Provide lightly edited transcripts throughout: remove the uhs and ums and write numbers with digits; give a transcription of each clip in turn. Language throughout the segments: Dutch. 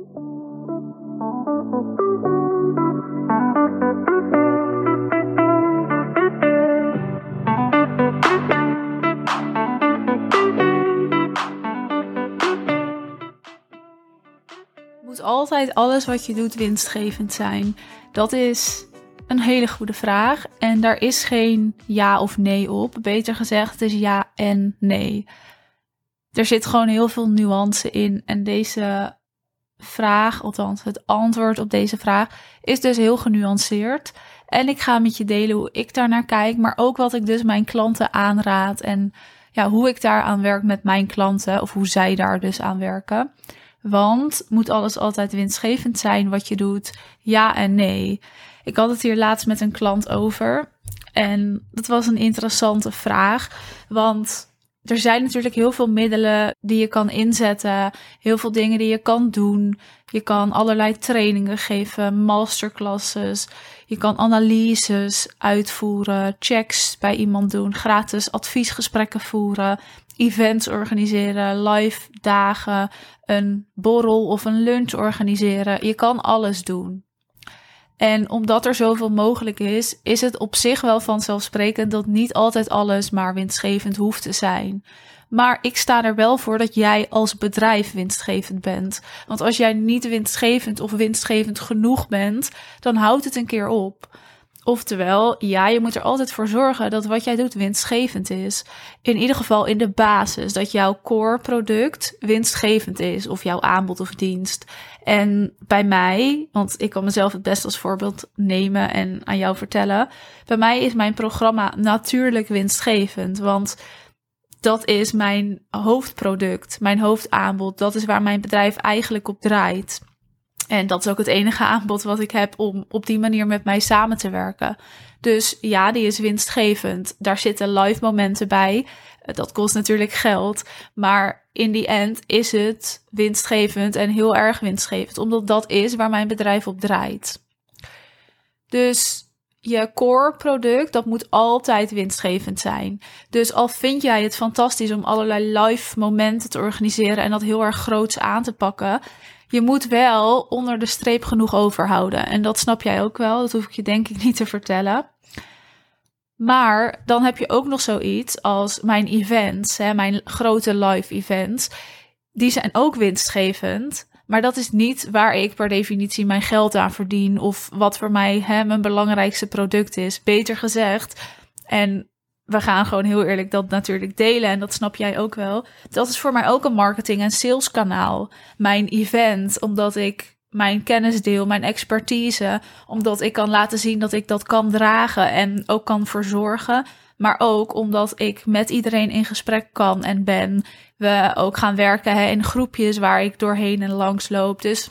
Moet altijd alles wat je doet winstgevend zijn? Dat is een hele goede vraag en daar is geen ja of nee op. Beter gezegd, het is ja en nee. Er zit gewoon heel veel nuance in en deze vraag, althans het antwoord op deze vraag, is dus heel genuanceerd. En ik ga met je delen hoe ik daarnaar kijk, maar ook wat ik dus mijn klanten aanraad en ja, hoe ik daaraan werk met mijn klanten of hoe zij daar dus aan werken. Want moet alles altijd winstgevend zijn wat je doet? Ja en nee. Ik had het hier laatst met een klant over. En dat was een interessante vraag. Want er zijn natuurlijk heel veel middelen die je kan inzetten. Heel veel dingen die je kan doen. Je kan allerlei trainingen geven, masterclasses. Je kan analyses uitvoeren, checks bij iemand doen, gratis adviesgesprekken voeren, events organiseren, live dagen, een borrel of een lunch organiseren. Je kan alles doen. En omdat er zoveel mogelijk is, is het op zich wel vanzelfsprekend dat niet altijd alles maar winstgevend hoeft te zijn. Maar ik sta er wel voor dat jij als bedrijf winstgevend bent. Want als jij niet winstgevend of winstgevend genoeg bent, dan houdt het een keer op. Oftewel, ja, je moet er altijd voor zorgen dat wat jij doet winstgevend is. In ieder geval in de basis, dat jouw core product winstgevend is of jouw aanbod of dienst. En bij mij, want ik kan mezelf het best als voorbeeld nemen en aan jou vertellen. Bij mij is mijn programma natuurlijk winstgevend, want dat is mijn hoofdproduct, mijn hoofdaanbod. Dat is waar mijn bedrijf eigenlijk op draait. En dat is ook het enige aanbod wat ik heb om op die manier met mij samen te werken. Dus ja, die is winstgevend. Daar zitten live momenten bij. Dat kost natuurlijk geld. Maar in die end is het winstgevend en heel erg winstgevend. Omdat dat is waar mijn bedrijf op draait. Dus je core product, dat moet altijd winstgevend zijn. Dus al vind jij het fantastisch om allerlei live momenten te organiseren en dat heel erg groots aan te pakken, je moet wel onder de streep genoeg overhouden. En dat snap jij ook wel. Dat hoef ik je denk ik niet te vertellen. Maar dan heb je ook nog zoiets als mijn events. Hè, mijn grote live events. Die zijn ook winstgevend. Maar dat is niet waar ik per definitie mijn geld aan verdien. Of wat voor mij mijn belangrijkste product is. Beter gezegd. En we gaan gewoon heel eerlijk dat natuurlijk delen. En dat snap jij ook wel. Dat is voor mij ook een marketing- en saleskanaal. Mijn event, omdat ik mijn kennis deel, mijn expertise. Omdat ik kan laten zien dat ik dat kan dragen en ook kan verzorgen. Maar ook omdat ik met iedereen in gesprek kan en ben. We ook gaan werken in groepjes waar ik doorheen en langs loop. Dus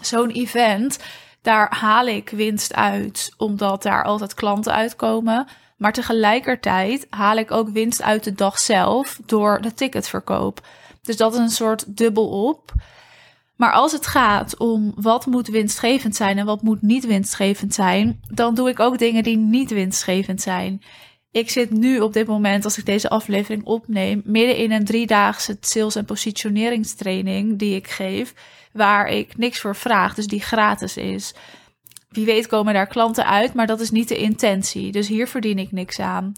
zo'n event, daar haal ik winst uit. Omdat daar altijd klanten uitkomen. Maar tegelijkertijd haal ik ook winst uit de dag zelf door de ticketverkoop. Dus dat is een soort dubbel op. Maar als het gaat om wat moet winstgevend zijn en wat moet niet winstgevend zijn, dan doe ik ook dingen die niet winstgevend zijn. Ik zit nu op dit moment, als ik deze aflevering opneem, midden in een 3-daagse sales- en positioneringstraining die ik geef, waar ik niks voor vraag, dus die gratis is. Wie weet komen daar klanten uit, maar dat is niet de intentie. Dus hier verdien ik niks aan.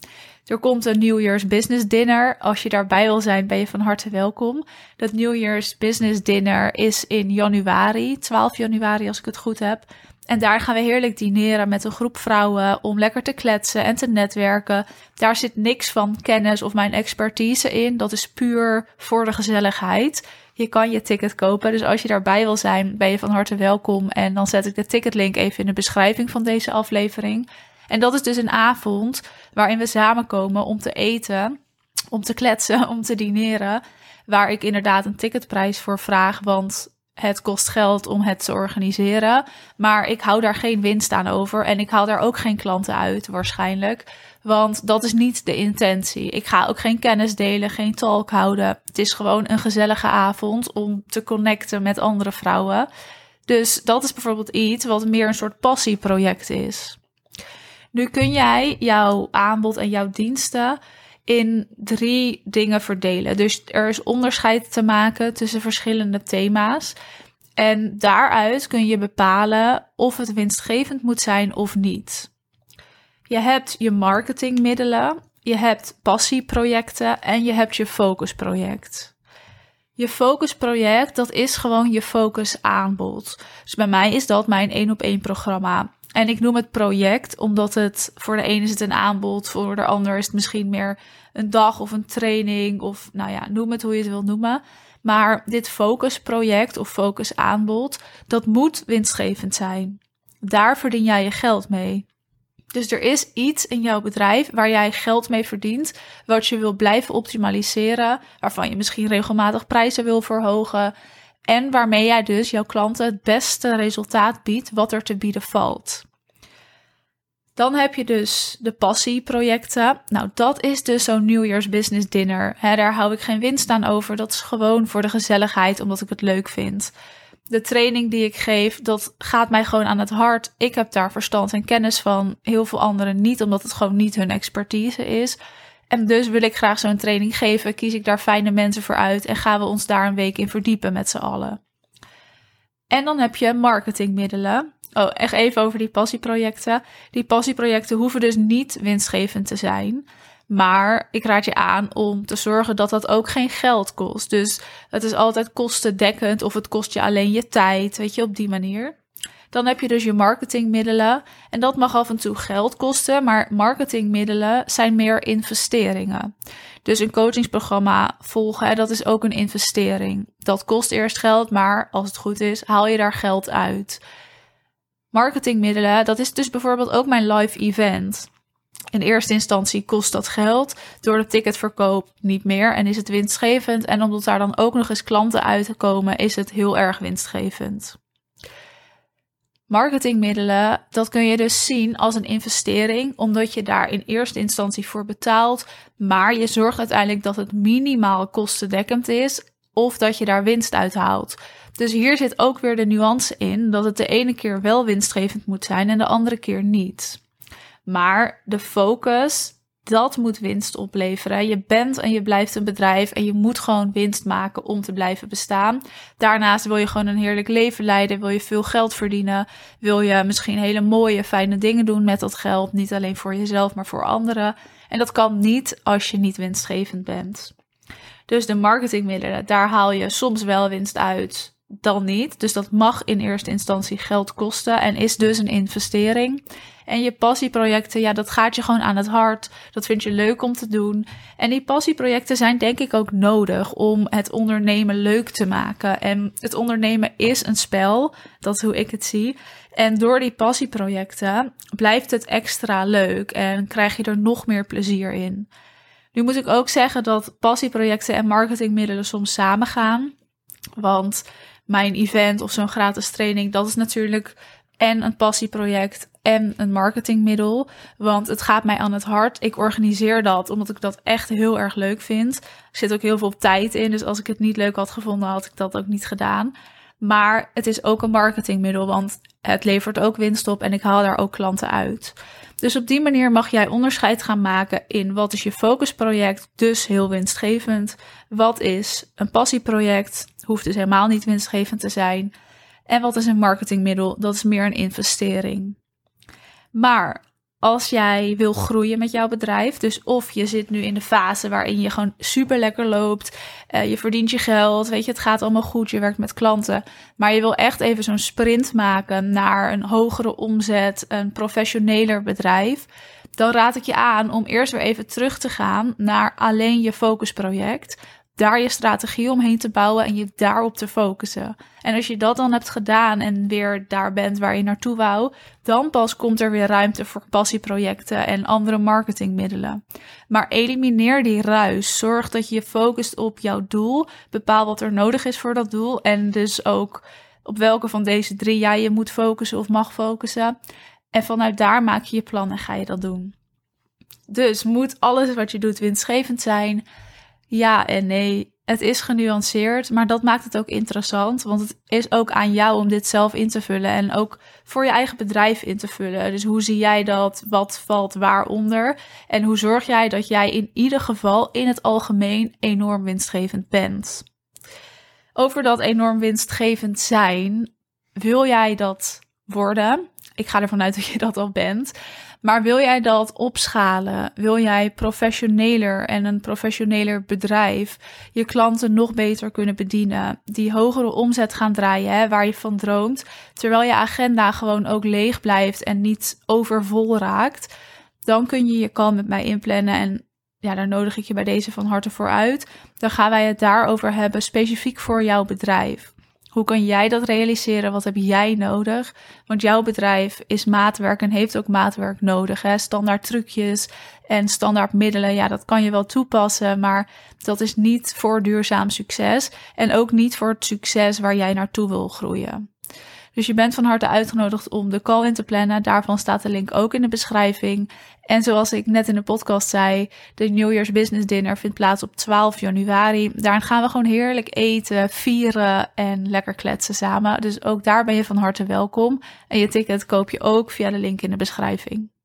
Er komt een New Year's Business Dinner. Als je daarbij wil zijn, ben je van harte welkom. Dat New Year's Business Dinner is in januari, 12 januari als ik het goed heb. En daar gaan we heerlijk dineren met een groep vrouwen om lekker te kletsen en te netwerken. Daar zit niks van kennis of mijn expertise in. Dat is puur voor de gezelligheid. Je kan je ticket kopen, dus als je daarbij wil zijn, ben je van harte welkom. En dan zet ik de ticketlink even in de beschrijving van deze aflevering. En dat is dus een avond waarin we samenkomen om te eten, om te kletsen, om te dineren. Waar ik inderdaad een ticketprijs voor vraag, want het kost geld om het te organiseren. Maar ik hou daar geen winst aan over en ik haal daar ook geen klanten uit waarschijnlijk. Want dat is niet de intentie. Ik ga ook geen kennis delen, geen talk houden. Het is gewoon een gezellige avond om te connecten met andere vrouwen. Dus dat is bijvoorbeeld iets wat meer een soort passieproject is. Nu kun jij jouw aanbod en jouw diensten in 3 dingen verdelen. Dus er is onderscheid te maken tussen verschillende thema's. En daaruit kun je bepalen of het winstgevend moet zijn of niet. Je hebt je marketingmiddelen, je hebt passieprojecten en je hebt je focusproject. Je focusproject, dat is gewoon je focusaanbod. Dus bij mij is dat mijn 1-op-1 programma. En ik noem het project omdat het voor de ene is het een aanbod, voor de ander is het misschien meer een dag of een training of nou ja, noem het hoe je het wil noemen. Maar dit focusproject of focusaanbod, dat moet winstgevend zijn. Daar verdien jij je geld mee. Dus er is iets in jouw bedrijf waar jij geld mee verdient, wat je wil blijven optimaliseren, waarvan je misschien regelmatig prijzen wil verhogen en waarmee jij dus jouw klanten het beste resultaat biedt wat er te bieden valt. Dan heb je dus de passieprojecten. Nou, dat is dus zo'n nieuwjaarsbusiness dinner. Daar hou ik geen winst aan over. Dat is gewoon voor de gezelligheid, omdat ik het leuk vind. De training die ik geef, dat gaat mij gewoon aan het hart. Ik heb daar verstand en kennis van. Heel veel anderen niet, omdat het gewoon niet hun expertise is. En dus wil ik graag zo'n training geven. Kies ik daar fijne mensen voor uit en gaan we ons daar een week in verdiepen met z'n allen. En dan heb je marketingmiddelen. Oh, echt even over die passieprojecten. Die passieprojecten hoeven dus niet winstgevend te zijn. Maar ik raad je aan om te zorgen dat dat ook geen geld kost. Dus het is altijd kostendekkend of het kost je alleen je tijd, weet je, op die manier. Dan heb je dus je marketingmiddelen en dat mag af en toe geld kosten, maar marketingmiddelen zijn meer investeringen. Dus een coachingsprogramma volgen, dat is ook een investering. Dat kost eerst geld, maar als het goed is, haal je daar geld uit. Marketingmiddelen, dat is dus bijvoorbeeld ook mijn live event. In eerste instantie kost dat geld, door de ticketverkoop niet meer en is het winstgevend. En omdat daar dan ook nog eens klanten uitkomen, is het heel erg winstgevend. Marketingmiddelen, dat kun je dus zien als een investering, omdat je daar in eerste instantie voor betaalt. Maar je zorgt uiteindelijk dat het minimaal kostendekkend is of dat je daar winst uit haalt. Dus hier zit ook weer de nuance in dat het de ene keer wel winstgevend moet zijn en de andere keer niet. Maar de focus, dat moet winst opleveren. Je bent en je blijft een bedrijf en je moet gewoon winst maken om te blijven bestaan. Daarnaast wil je gewoon een heerlijk leven leiden, wil je veel geld verdienen, wil je misschien hele mooie, fijne dingen doen met dat geld. Niet alleen voor jezelf, maar voor anderen. En dat kan niet als je niet winstgevend bent. Dus de marketingmiddelen, daar haal je soms wel winst uit, dan niet. Dus dat mag in eerste instantie geld kosten en is dus een investering. En je passieprojecten, ja, dat gaat je gewoon aan het hart. Dat vind je leuk om te doen. En die passieprojecten zijn denk ik ook nodig om het ondernemen leuk te maken. En het ondernemen is een spel, dat is hoe ik het zie. En door die passieprojecten blijft het extra leuk en krijg je er nog meer plezier in. Nu moet ik ook zeggen dat passieprojecten en marketingmiddelen soms samengaan. Want mijn event of zo'n gratis training, dat is natuurlijk en een passieproject en een marketingmiddel. Want het gaat mij aan het hart. Ik organiseer dat omdat ik dat echt heel erg leuk vind. Er zit ook heel veel tijd in. Dus als ik het niet leuk had gevonden, had ik dat ook niet gedaan. Maar het is ook een marketingmiddel, want het levert ook winst op en ik haal daar ook klanten uit. Dus op die manier mag jij onderscheid gaan maken in wat is je focusproject, dus heel winstgevend. Wat is een passieproject, hoeft dus helemaal niet winstgevend te zijn. En wat is een marketingmiddel, dat is meer een investering. Maar als jij wil groeien met jouw bedrijf, dus of je zit nu in de fase waarin je gewoon super lekker loopt, je verdient je geld, weet je, het gaat allemaal goed, je werkt met klanten, maar je wil echt even zo'n sprint maken naar een hogere omzet, een professioneler bedrijf, dan raad ik je aan om eerst weer even terug te gaan naar alleen je focusproject, daar je strategie omheen te bouwen en je daarop te focussen. En als je dat dan hebt gedaan en weer daar bent waar je naartoe wou, dan pas komt er weer ruimte voor passieprojecten en andere marketingmiddelen. Maar elimineer die ruis. Zorg dat je je focust op jouw doel. Bepaal wat er nodig is voor dat doel en dus ook op welke van deze drie jij je moet focussen of mag focussen. En vanuit daar maak je je plan en ga je dat doen. Dus moet alles wat je doet winstgevend zijn? Ja en nee, het is genuanceerd, maar dat maakt het ook interessant, want het is ook aan jou om dit zelf in te vullen en ook voor je eigen bedrijf in te vullen. Dus hoe zie jij dat, wat valt waaronder en hoe zorg jij dat jij in ieder geval in het algemeen enorm winstgevend bent? over dat enorm winstgevend zijn. Wil jij dat worden? Ik ga ervan uit dat je dat al bent. Maar wil jij dat opschalen? Wil jij professioneler en een professioneler bedrijf je klanten nog beter kunnen bedienen? Die hogere omzet gaan draaien, hè, waar je van droomt. Terwijl je agenda gewoon ook leeg blijft en niet overvol raakt. Dan kun je je call met mij inplannen en ja, daar nodig ik je bij deze van harte voor uit. Dan gaan wij het daarover hebben, specifiek voor jouw bedrijf. Hoe kan jij dat realiseren? Wat heb jij nodig? Want jouw bedrijf is maatwerk en heeft ook maatwerk nodig. Hè? Standaard trucjes en standaard middelen. Ja, dat kan je wel toepassen, maar dat is niet voor duurzaam succes. En ook niet voor het succes waar jij naartoe wil groeien. Dus je bent van harte uitgenodigd om de call in te plannen. Daarvan staat de link ook in de beschrijving. En zoals ik net in de podcast zei, de New Year's Business Dinner vindt plaats op 12 januari. Daarin gaan we gewoon heerlijk eten, vieren en lekker kletsen samen. Dus ook daar ben je van harte welkom. En je ticket koop je ook via de link in de beschrijving.